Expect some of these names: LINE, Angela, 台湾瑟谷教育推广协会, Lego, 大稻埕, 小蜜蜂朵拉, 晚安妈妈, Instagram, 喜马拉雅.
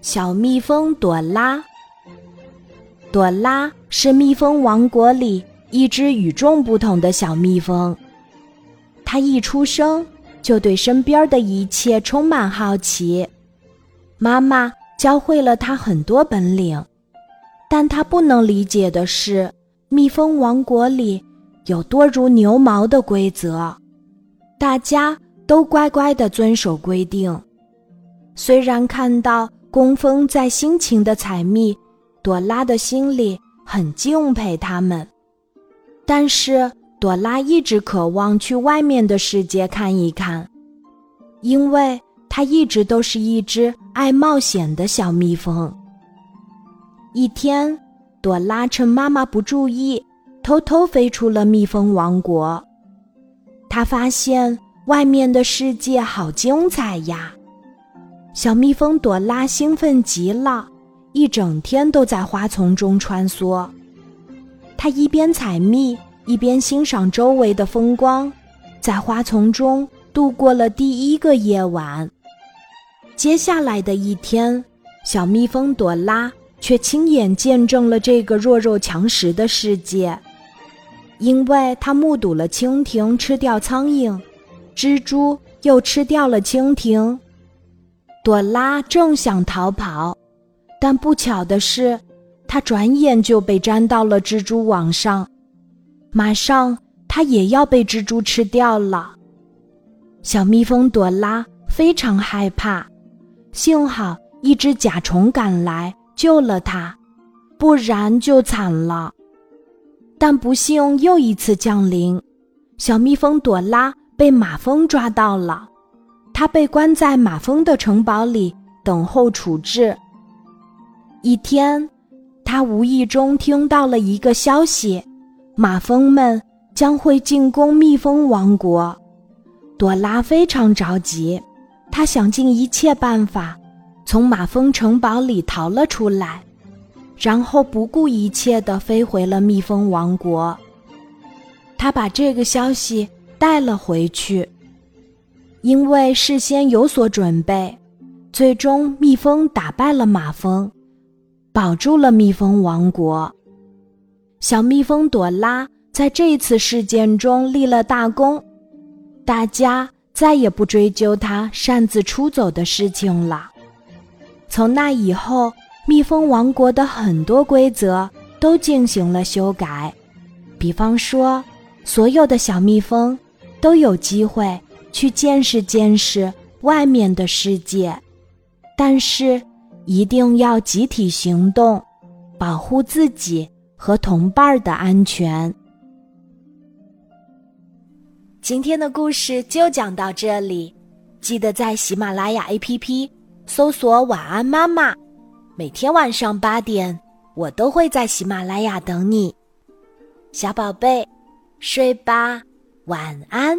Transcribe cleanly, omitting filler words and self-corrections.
小蜜蜂朵拉。朵拉是蜜蜂王国里一只与众不同的小蜜蜂，它一出生就对身边的一切充满好奇。妈妈教会了它很多本领，但它不能理解的是，蜜蜂王国里有多如牛毛的规则，大家都乖乖地遵守规定。虽然看到工蜂在辛勤的采蜜，朵拉的心里很敬佩他们，但是朵拉一直渴望去外面的世界看一看，因为她一直都是一只爱冒险的小蜜蜂。一天，朵拉趁妈妈不注意，偷偷飞出了蜜蜂王国。她发现外面的世界好精彩呀！小蜜蜂朵拉兴奋极了，一整天都在花丛中穿梭。她一边采蜜，一边欣赏周围的风光，在花丛中度过了第一个夜晚。接下来的一天，小蜜蜂朵拉却亲眼见证了这个弱肉强食的世界，因为她目睹了蜻蜓吃掉苍蝇，蜘蛛又吃掉了蜻蜓。朵拉正想逃跑，但不巧的是，她转眼就被粘到了蜘蛛网上，马上她也要被蜘蛛吃掉了。小蜜蜂朵拉非常害怕，幸好一只甲虫赶来救了她，不然就惨了。但不幸又一次降临，小蜜蜂朵拉被马蜂抓到了。他被关在马蜂的城堡里等候处置。一天，他无意中听到了一个消息，马蜂们将会进攻蜜蜂王国。朵拉非常着急，她想尽一切办法从马蜂城堡里逃了出来，然后不顾一切地飞回了蜜蜂王国。她把这个消息带了回去，因为事先有所准备，最终蜜蜂打败了马蜂，保住了蜜蜂王国。小蜜蜂朵拉在这次事件中立了大功，大家再也不追究她擅自出走的事情了。从那以后，蜜蜂王国的很多规则都进行了修改，比方说，所有的小蜜蜂都有机会去见识见识外面的世界，但是一定要集体行动，保护自己和同伴的安全。今天的故事就讲到这里，记得在喜马拉雅 APP 搜索晚安妈妈，每天晚上8点，我都会在喜马拉雅等你。小宝贝，睡吧，晚安。